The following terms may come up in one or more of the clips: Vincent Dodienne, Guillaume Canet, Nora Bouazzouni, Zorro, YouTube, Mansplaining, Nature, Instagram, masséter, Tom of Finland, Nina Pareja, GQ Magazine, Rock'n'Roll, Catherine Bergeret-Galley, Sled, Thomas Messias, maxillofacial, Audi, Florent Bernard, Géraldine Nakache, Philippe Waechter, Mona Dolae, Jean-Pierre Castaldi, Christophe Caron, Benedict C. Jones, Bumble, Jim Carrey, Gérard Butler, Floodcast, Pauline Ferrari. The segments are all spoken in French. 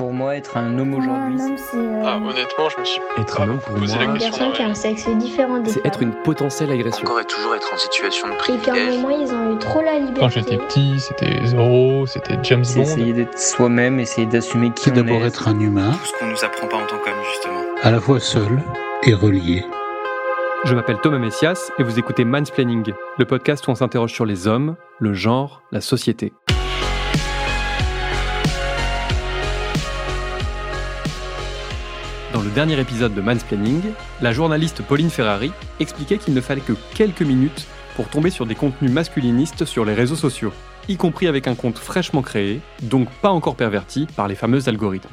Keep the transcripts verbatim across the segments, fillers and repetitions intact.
pour moi être un homme aujourd'hui non, non, c'est euh... Ah, honnêtement, je me suis être un homme pour poser moi... la question. Personne qui a un sexe différent des c'est femmes. Être une potentielle agression. Encore et toujours être en situation de privilège. Et qu'à un moment, ils ont eu trop la liberté. Quand j'étais petit, c'était Zorro, c'était James Bond. C'est essayer d'être soi-même, essayer d'assumer qui on est. C'est d'abord être un humain. Tout ce qu'on nous apprend pas en tant qu'homme, justement. À la fois seul et relié. Je m'appelle Thomas Messias et vous écoutez Mansplaining, le podcast où on s'interroge sur les hommes, le genre, la société. Dans le dernier épisode de Mansplaining, la journaliste Pauline Ferrari expliquait qu'il ne fallait que quelques minutes pour tomber sur des contenus masculinistes sur les réseaux sociaux, y compris avec un compte fraîchement créé, donc pas encore perverti par les fameux algorithmes.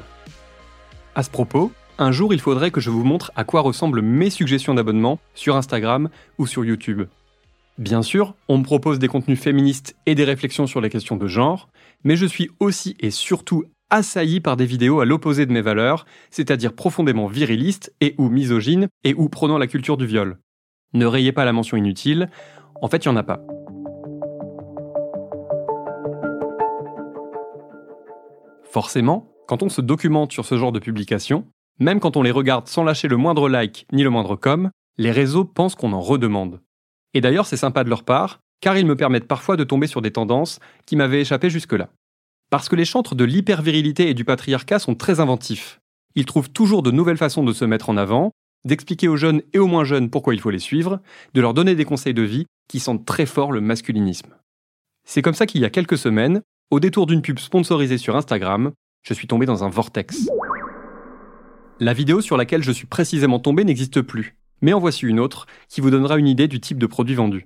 À ce propos, un jour, il faudrait que je vous montre à quoi ressemblent mes suggestions d'abonnement sur Instagram ou sur YouTube. Bien sûr, on me propose des contenus féministes et des réflexions sur les questions de genre, mais je suis aussi et surtout assailli par des vidéos à l'opposé de mes valeurs, c'est-à-dire profondément virilistes et ou misogynes et ou prônant la culture du viol. Ne rayez pas la mention inutile, en fait, il n'y en a pas. Forcément, quand on se documente sur ce genre de publications, même quand on les regarde sans lâcher le moindre like ni le moindre com, les réseaux pensent qu'on en redemande. Et d'ailleurs, c'est sympa de leur part, car ils me permettent parfois de tomber sur des tendances qui m'avaient échappé jusque-là. Parce que les chantres de l'hypervirilité et du patriarcat sont très inventifs. Ils trouvent toujours de nouvelles façons de se mettre en avant, d'expliquer aux jeunes et aux moins jeunes pourquoi il faut les suivre, de leur donner des conseils de vie qui sentent très fort le masculinisme. C'est comme ça qu'il y a quelques semaines, au détour d'une pub sponsorisée sur Instagram, je suis tombé dans un vortex. La vidéo sur laquelle je suis précisément tombé n'existe plus, mais en voici une autre qui vous donnera une idée du type de produit vendu.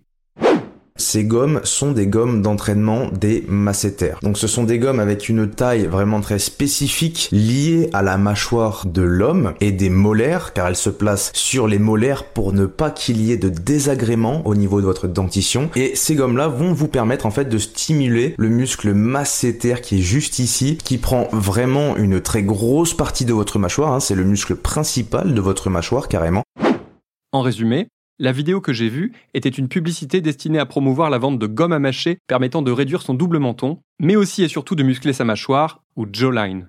Ces gommes sont des gommes d'entraînement des masséters. Donc ce sont des gommes avec une taille vraiment très spécifique liée à la mâchoire de l'homme et des molaires, car elles se placent sur les molaires pour ne pas qu'il y ait de désagrément au niveau de votre dentition. Et ces gommes-là vont vous permettre en fait de stimuler le muscle masséter qui est juste ici, qui prend vraiment une très grosse partie de votre mâchoire, hein. C'est le muscle principal de votre mâchoire carrément. En résumé, la vidéo que j'ai vue était une publicité destinée à promouvoir la vente de gomme à mâcher permettant de réduire son double menton, mais aussi et surtout de muscler sa mâchoire, ou jawline.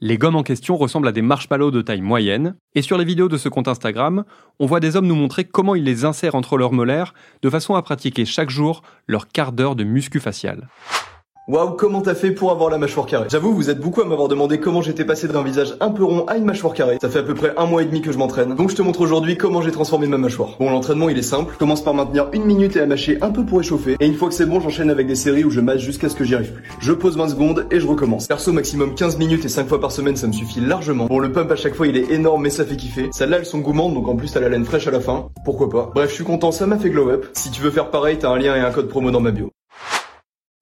Les gommes en question ressemblent à des marshmallows de taille moyenne, et sur les vidéos de ce compte Instagram, on voit des hommes nous montrer comment ils les insèrent entre leurs molaires de façon à pratiquer chaque jour leur quart d'heure de muscu facial. Waouh, comment t'as fait pour avoir la mâchoire carrée? J'avoue, vous êtes beaucoup à m'avoir demandé comment j'étais passé d'un visage un peu rond à une mâchoire carrée. Ça fait à peu près un mois et demi que je m'entraîne, donc je te montre aujourd'hui comment j'ai transformé ma mâchoire. Bon, l'entraînement il est simple, je commence par maintenir une minute et à mâcher un peu pour échauffer, et une fois que c'est bon, j'enchaîne avec des séries où je mâche jusqu'à ce que j'y arrive plus. Je pose vingt secondes et je recommence. Perso, maximum quinze minutes et cinq fois par semaine, ça me suffit largement. Bon, le pump à chaque fois il est énorme mais ça fait kiffer. Celles-là elles sont gourmandes, donc en plus t'as la laine fraîche à la fin, pourquoi pas. Bref, je suis content, ça m'a fait glow up. Si tu veux faire pareil, t'as un lien et un code promo dans ma bio.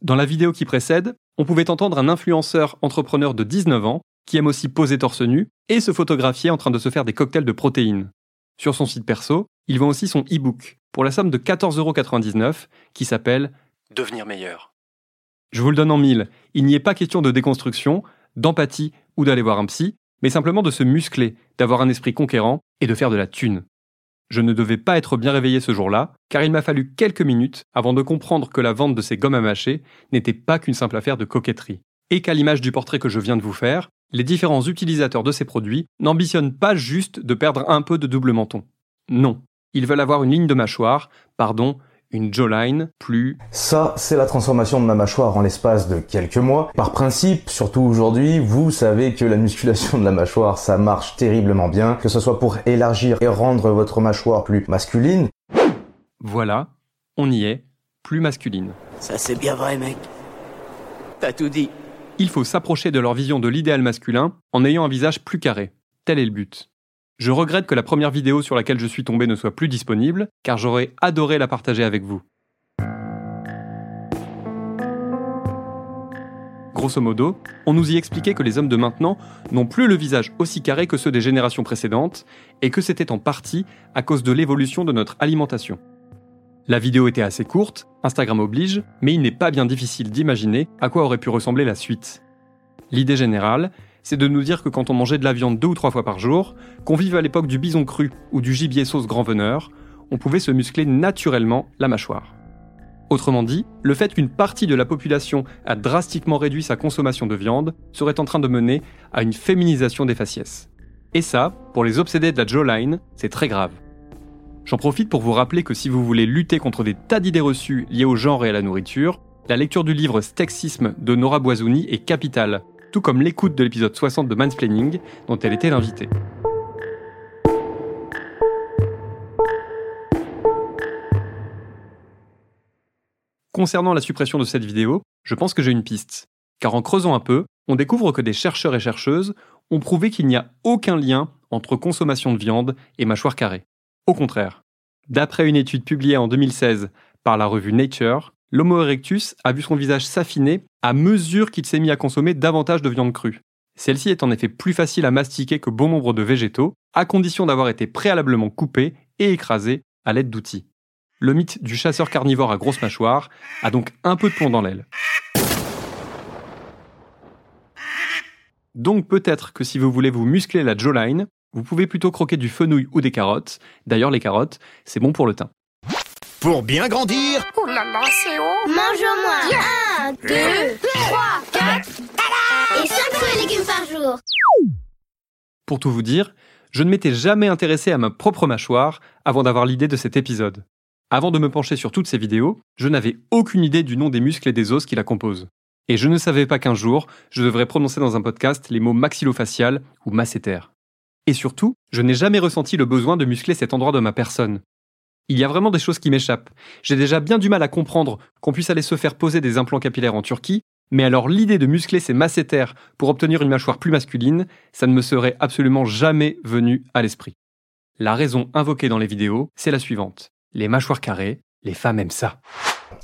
Dans la vidéo qui précède, on pouvait entendre un influenceur entrepreneur de dix-neuf ans qui aime aussi poser torse nu et se photographier en train de se faire des cocktails de protéines. Sur son site perso, il vend aussi son e-book pour la somme de quatorze euros quatre-vingt-dix-neuf qui s'appelle « Devenir meilleur ». Je vous le donne en mille, il n'y est pas question de déconstruction, d'empathie ou d'aller voir un psy, mais simplement de se muscler, d'avoir un esprit conquérant et de faire de la thune. Je ne devais pas être bien réveillé ce jour-là, car il m'a fallu quelques minutes avant de comprendre que la vente de ces gommes à mâcher n'était pas qu'une simple affaire de coquetterie, et qu'à l'image du portrait que je viens de vous faire, les différents utilisateurs de ces produits n'ambitionnent pas juste de perdre un peu de double menton. Non, ils veulent avoir une ligne de mâchoire, pardon, une jawline plus... Ça, c'est la transformation de ma mâchoire en l'espace de quelques mois. Par principe, surtout aujourd'hui, vous savez que la musculation de la mâchoire, ça marche terriblement bien, que ce soit pour élargir et rendre votre mâchoire plus masculine. Voilà, on y est, plus masculine. Ça, c'est bien vrai, mec. T'as tout dit. Il faut s'approcher de leur vision de l'idéal masculin en ayant un visage plus carré. Tel est le but. Je regrette que la première vidéo sur laquelle je suis tombé ne soit plus disponible, car j'aurais adoré la partager avec vous. Grosso modo, on nous y expliquait que les hommes de maintenant n'ont plus le visage aussi carré que ceux des générations précédentes, et que c'était en partie à cause de l'évolution de notre alimentation. La vidéo était assez courte, Instagram oblige, mais il n'est pas bien difficile d'imaginer à quoi aurait pu ressembler la suite. L'idée générale, c'est de nous dire que quand on mangeait de la viande deux ou trois fois par jour, qu'on vive à l'époque du bison cru ou du gibier sauce grand veneur, on pouvait se muscler naturellement la mâchoire. Autrement dit, le fait qu'une partie de la population a drastiquement réduit sa consommation de viande serait en train de mener à une féminisation des faciès. Et ça, pour les obsédés de la jawline, c'est très grave. J'en profite pour vous rappeler que si vous voulez lutter contre des tas d'idées reçues liées au genre et à la nourriture, la lecture du livre Steaksisme de Nora Bouazzouni est capitale, tout comme l'écoute de l'épisode soixante de Mansplaining, dont elle était l'invitée. Concernant la suppression de cette vidéo, je pense que j'ai une piste. Car en creusant un peu, on découvre que des chercheurs et chercheuses ont prouvé qu'il n'y a aucun lien entre consommation de viande et mâchoire carrée. Au contraire. D'après une étude publiée en deux mille seize par la revue Nature, l'Homo erectus a vu son visage s'affiner à mesure qu'il s'est mis à consommer davantage de viande crue. Celle-ci est en effet plus facile à mastiquer que bon nombre de végétaux, à condition d'avoir été préalablement coupée et écrasée à l'aide d'outils. Le mythe du chasseur carnivore à grosse mâchoire a donc un peu de plomb dans l'aile. Donc peut-être que si vous voulez vous muscler la jawline, vous pouvez plutôt croquer du fenouil ou des carottes. D'ailleurs, les carottes, c'est bon pour le teint. Pour bien grandir... Oh là là, c'est haut. Mange au moins un, deux, trois, quatre... Et cinq fruits et légumes par jour. Pour tout vous dire, je ne m'étais jamais intéressé à ma propre mâchoire avant d'avoir l'idée de cet épisode. Avant de me pencher sur toutes ces vidéos, je n'avais aucune idée du nom des muscles et des os qui la composent. Et je ne savais pas qu'un jour, je devrais prononcer dans un podcast les mots maxillofacial ou masséter. Et surtout, je n'ai jamais ressenti le besoin de muscler cet endroit de ma personne. Il y a vraiment des choses qui m'échappent. J'ai déjà bien du mal à comprendre qu'on puisse aller se faire poser des implants capillaires en Turquie, mais alors l'idée de muscler ces masséter pour obtenir une mâchoire plus masculine, ça ne me serait absolument jamais venu à l'esprit. La raison invoquée dans les vidéos, c'est la suivante. Les mâchoires carrées, les femmes aiment ça.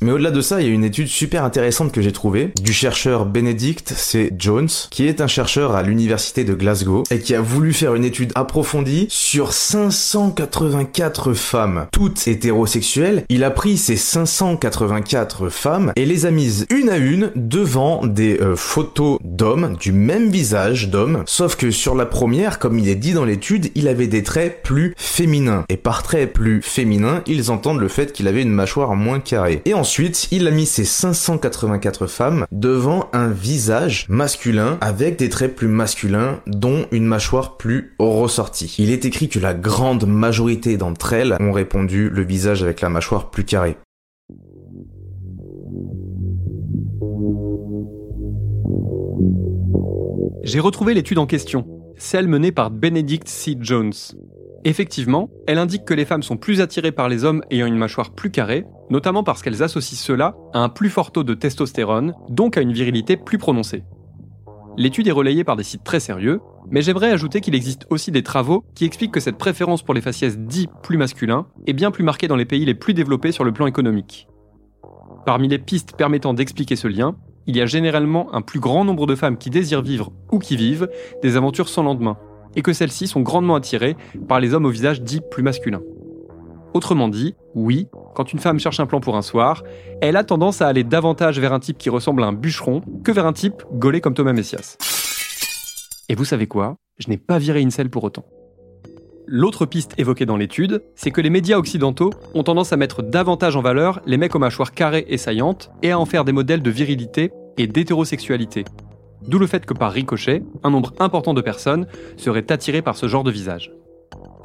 Mais au-delà de ça, il y a une étude super intéressante que j'ai trouvée du chercheur Benedict C. Jones, qui est un chercheur à l'université de Glasgow et qui a voulu faire une étude approfondie sur cinq cent quatre-vingt-quatre femmes, toutes hétérosexuelles. Il a pris ces cinq cent quatre-vingt-quatre femmes et les a mises une à une devant des euh, photos d'hommes, du même visage d'hommes, sauf que sur la première, comme il est dit dans l'étude, il avait des traits plus féminins. Et par traits plus féminins, ils entendent le fait qu'il avait une mâchoire moins carrée. Et ensuite, il a mis ces cinq cent quatre-vingt-quatre femmes devant un visage masculin avec des traits plus masculins, dont une mâchoire plus ressortie. Il est écrit que la grande majorité d'entre elles ont répondu le visage avec la mâchoire plus carrée. J'ai retrouvé l'étude en question, celle menée par Benedict C. Jones. Effectivement, elle indique que les femmes sont plus attirées par les hommes ayant une mâchoire plus carrée, notamment parce qu'elles associent cela à un plus fort taux de testostérone, donc à une virilité plus prononcée. L'étude est relayée par des sites très sérieux, mais j'aimerais ajouter qu'il existe aussi des travaux qui expliquent que cette préférence pour les faciès dits plus masculins est bien plus marquée dans les pays les plus développés sur le plan économique. Parmi les pistes permettant d'expliquer ce lien, il y a généralement un plus grand nombre de femmes qui désirent vivre ou qui vivent des aventures sans lendemain, et que celles-ci sont grandement attirées par les hommes au visage dit plus masculin. Autrement dit, oui, quand une femme cherche un plan pour un soir, elle a tendance à aller davantage vers un type qui ressemble à un bûcheron que vers un type gaulé comme Thomas Messias. Et vous savez quoi ? Je n'ai pas viré une selle pour autant. L'autre piste évoquée dans l'étude, c'est que les médias occidentaux ont tendance à mettre davantage en valeur les mecs aux mâchoires carrées et saillantes et à en faire des modèles de virilité et d'hétérosexualité. D'où le fait que par ricochet, un nombre important de personnes seraient attirées par ce genre de visage.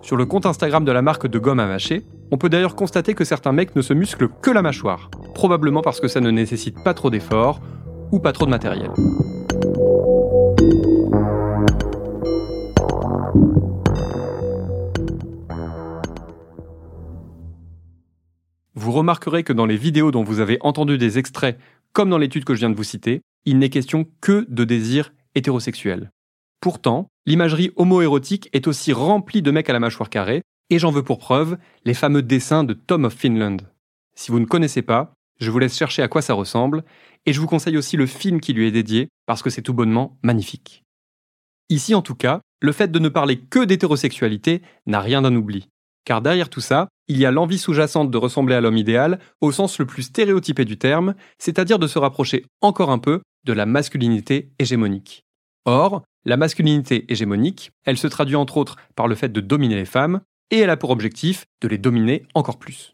Sur le compte Instagram de la marque de gomme à mâcher, on peut d'ailleurs constater que certains mecs ne se musclent que la mâchoire, probablement parce que ça ne nécessite pas trop d'efforts ou pas trop de matériel. Vous remarquerez que dans les vidéos dont vous avez entendu des extraits, comme dans l'étude que je viens de vous citer, il n'est question que de désir hétérosexuel. Pourtant, l'imagerie homoérotique est aussi remplie de mecs à la mâchoire carrée, et j'en veux pour preuve les fameux dessins de Tom of Finland. Si vous ne connaissez pas, je vous laisse chercher à quoi ça ressemble, et je vous conseille aussi le film qui lui est dédié, parce que c'est tout bonnement magnifique. Ici en tout cas, le fait de ne parler que d'hétérosexualité n'a rien d'un oubli. Car derrière tout ça, il y a l'envie sous-jacente de ressembler à l'homme idéal au sens le plus stéréotypé du terme, c'est-à-dire de se rapprocher encore un peu de la masculinité hégémonique. Or, la masculinité hégémonique, elle se traduit entre autres par le fait de dominer les femmes, et elle a pour objectif de les dominer encore plus.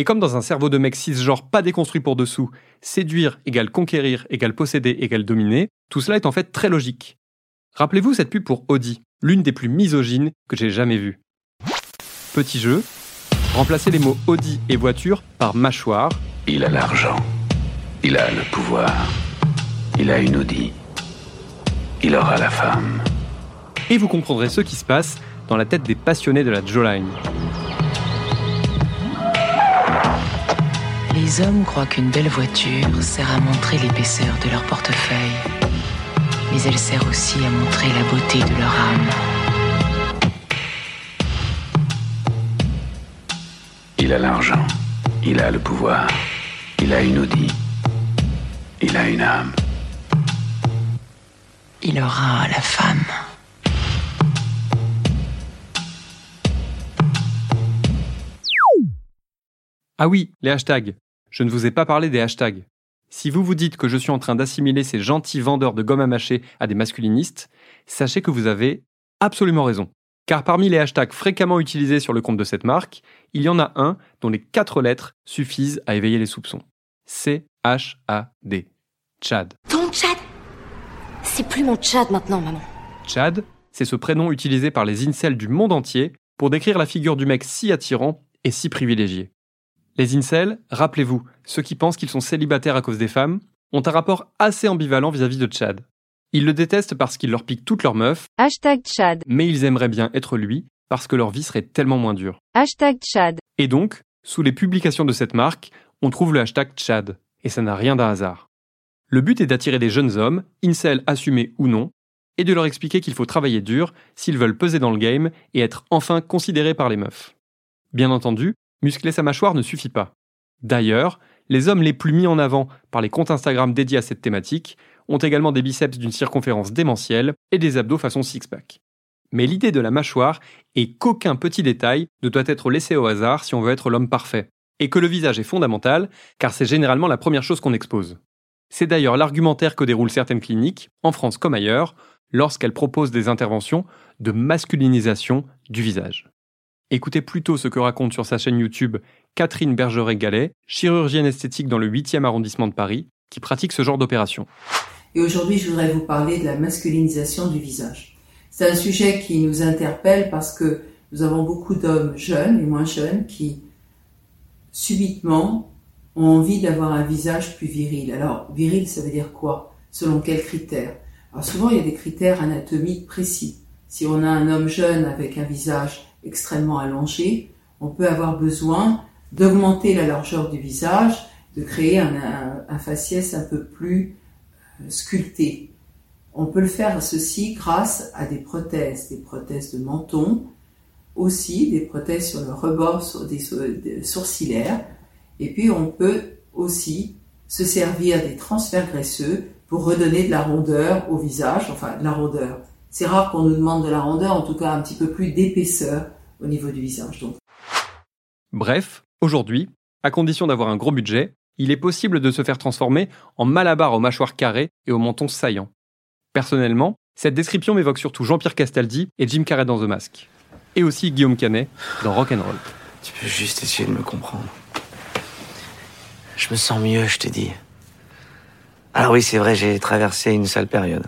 Et comme dans un cerveau de mec cisgenre pas déconstruit pour dessous, séduire égale conquérir égale posséder égale dominer, tout cela est en fait très logique. Rappelez-vous cette pub pour Audi, l'une des plus misogynes que j'ai jamais vues. Petit jeu, remplacez les mots Audi et voiture par mâchoire. Il a l'argent, il a le pouvoir, il a une Audi, il aura la femme. Et vous comprendrez ce qui se passe dans la tête des passionnés de la Jawline. Les hommes croient qu'une belle voiture sert à montrer l'épaisseur de leur portefeuille, mais elle sert aussi à montrer la beauté de leur âme. Il a l'argent, il a le pouvoir, il a une Audi, il a une âme. Il aura la femme. Ah oui, les hashtags. Je ne vous ai pas parlé des hashtags. Si vous vous dites que je suis en train d'assimiler ces gentils vendeurs de gomme à mâcher à des masculinistes, sachez que vous avez absolument raison. Car parmi les hashtags fréquemment utilisés sur le compte de cette marque, il y en a un dont les quatre lettres suffisent à éveiller les soupçons. C H A D. Tchad. Ton Tchad ? C'est plus mon Tchad maintenant, maman. Tchad, c'est ce prénom utilisé par les incels du monde entier pour décrire la figure du mec si attirant et si privilégié. Les incels, rappelez-vous, ceux qui pensent qu'ils sont célibataires à cause des femmes, ont un rapport assez ambivalent vis-à-vis de Tchad. Ils le détestent parce qu'il leur pique toutes leurs meufs, hashtag Tchad, mais ils aimeraient bien être lui parce que leur vie serait tellement moins dure, hashtag Tchad. Et donc, sous les publications de cette marque, on trouve le hashtag Tchad, et ça n'a rien d'un hasard. Le but est d'attirer des jeunes hommes, incels assumés ou non, et de leur expliquer qu'il faut travailler dur s'ils veulent peser dans le game et être enfin considérés par les meufs. Bien entendu, muscler sa mâchoire ne suffit pas. D'ailleurs, les hommes les plus mis en avant par les comptes Instagram dédiés à cette thématique ont également des biceps d'une circonférence démentielle et des abdos façon six-pack. Mais l'idée de la mâchoire est qu'aucun petit détail ne doit être laissé au hasard si on veut être l'homme parfait, et que le visage est fondamental, car c'est généralement la première chose qu'on expose. C'est d'ailleurs l'argumentaire que déroulent certaines cliniques, en France comme ailleurs, lorsqu'elles proposent des interventions de masculinisation du visage. Écoutez plutôt ce que raconte sur sa chaîne YouTube Catherine Bergeret-Galley, chirurgienne esthétique dans le huitième arrondissement de Paris, qui pratique ce genre d'opération. Et aujourd'hui, je voudrais vous parler de la masculinisation du visage. C'est un sujet qui nous interpelle parce que nous avons beaucoup d'hommes jeunes et moins jeunes qui, subitement, ont envie d'avoir un visage plus viril. Alors, viril, ça veut dire quoi ? Selon quels critères ? Alors souvent, il y a des critères anatomiques précis. Si on a un homme jeune avec un visage extrêmement allongé, on peut avoir besoin d'augmenter la largeur du visage, de créer un, un, un faciès un peu plus sculpté. On peut le faire ceci grâce à des prothèses, des prothèses de menton, aussi des prothèses sur le rebord sur des, des sourcilières, et puis on peut aussi se servir des transferts graisseux pour redonner de la rondeur au visage, enfin de la rondeur. C'est rare qu'on nous demande de la rondeur, en tout cas un petit peu plus d'épaisseur au niveau du visage. Donc. Bref, aujourd'hui, à condition d'avoir un gros budget, il est possible de se faire transformer en malabar aux mâchoires carrées et aux mentons saillants. Personnellement, cette description m'évoque surtout Jean-Pierre Castaldi et Jim Carrey dans The Mask. Et aussi Guillaume Canet dans Rock'n'Roll. Tu peux juste essayer de me comprendre. Je me sens mieux, je te dis. Alors oui, c'est vrai, j'ai traversé une sale période.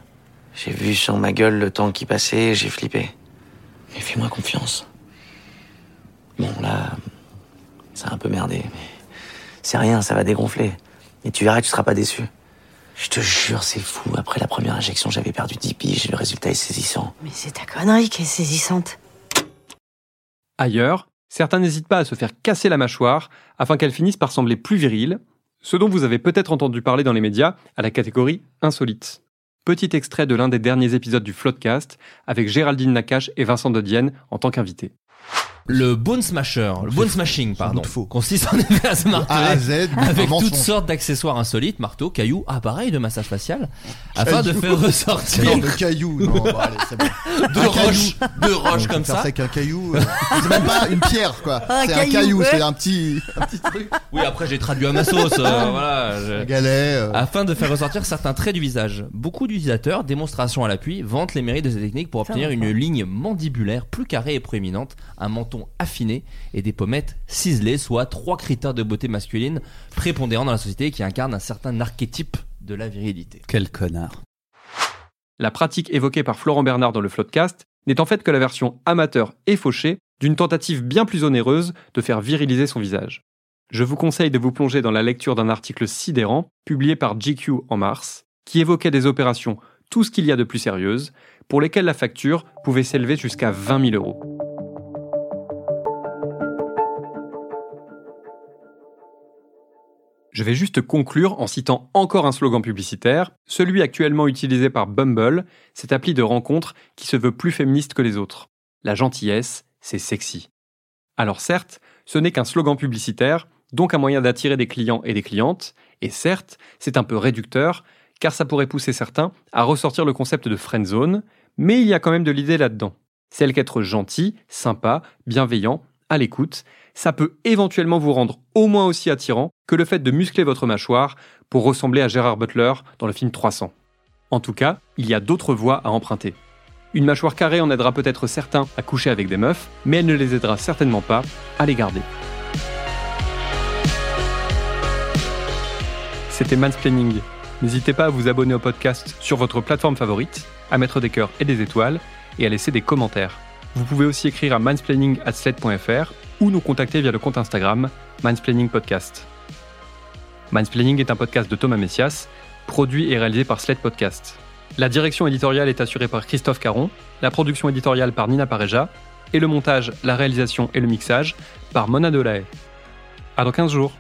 J'ai vu sur ma gueule le temps qui passait, j'ai flippé. Mais fais-moi confiance. Bon, là, ça a un peu merdé, mais c'est rien, ça va dégonfler. Et tu verras, tu seras pas déçu. Je te jure, c'est fou. Après la première injection, j'avais perdu dix piges, le résultat est saisissant. Mais c'est ta connerie qui est saisissante. Ailleurs, certains n'hésitent pas à se faire casser la mâchoire afin qu'elle finisse par sembler plus virile, ce dont vous avez peut-être entendu parler dans les médias à la catégorie insolite. Petit extrait de l'un des derniers épisodes du Floodcast avec Géraldine Nakache et Vincent Dodienne en tant qu'invités. Le bone smasher, le bone smashing, pardon, consiste en effet à se marteler avec toutes sortes d'accessoires insolites, marteaux, cailloux, appareils de massage facial, afin de faire ressortir. Non, de cailloux, non, bah, allez, c'est bon. De roches, de roches comme ça. C'est qu'un caillou, euh... c'est même pas une pierre, quoi. Un c'est caillou, un caillou, ouais. C'est un petit, un petit truc. Oui, après j'ai traduit à ma sauce, euh, voilà. Je... Galet. Euh... Afin de faire ressortir certains traits du visage. Beaucoup d'utilisateurs, démonstration à l'appui, vantent les mérites de cette technique pour obtenir une ligne mandibulaire plus carrée et proéminente, un menton menton affiné et des pommettes ciselées, soit trois critères de beauté masculine prépondérants dans la société qui incarnent un certain archétype de la virilité. Quel connard. La pratique évoquée par Florent Bernard dans le Floodcast n'est en fait que la version amateur et fauchée d'une tentative bien plus onéreuse de faire viriliser son visage. Je vous conseille de vous plonger dans la lecture d'un article sidérant publié par G Q en mars, qui évoquait des opérations tout ce qu'il y a de plus sérieuse, pour lesquelles la facture pouvait s'élever jusqu'à vingt mille euros. Je vais juste conclure en citant encore un slogan publicitaire, celui actuellement utilisé par Bumble, cette appli de rencontre qui se veut plus féministe que les autres. La gentillesse, c'est sexy. Alors certes, ce n'est qu'un slogan publicitaire, donc un moyen d'attirer des clients et des clientes, et certes, c'est un peu réducteur, car ça pourrait pousser certains à ressortir le concept de friend zone, mais il y a quand même de l'idée là-dedans. Celle qu'être gentil, sympa, bienveillant, à l'écoute, ça peut éventuellement vous rendre au moins aussi attirant que le fait de muscler votre mâchoire pour ressembler à Gérard Butler dans le film trois cents. En tout cas, il y a d'autres voies à emprunter. Une mâchoire carrée en aidera peut-être certains à coucher avec des meufs, mais elle ne les aidera certainement pas à les garder. C'était Mansplaining. N'hésitez pas à vous abonner au podcast sur votre plateforme favorite, à mettre des cœurs et des étoiles, et à laisser des commentaires. Vous pouvez aussi écrire à mansplaining arobase sled point f r ou nous contacter via le compte Instagram Mansplaining Podcast. Mansplaining est un podcast de Thomas Messias, produit et réalisé par Sled Podcast. La direction éditoriale est assurée par Christophe Caron, la production éditoriale par Nina Pareja, et le montage, la réalisation et le mixage par Mona Dolae. À dans quinze jours.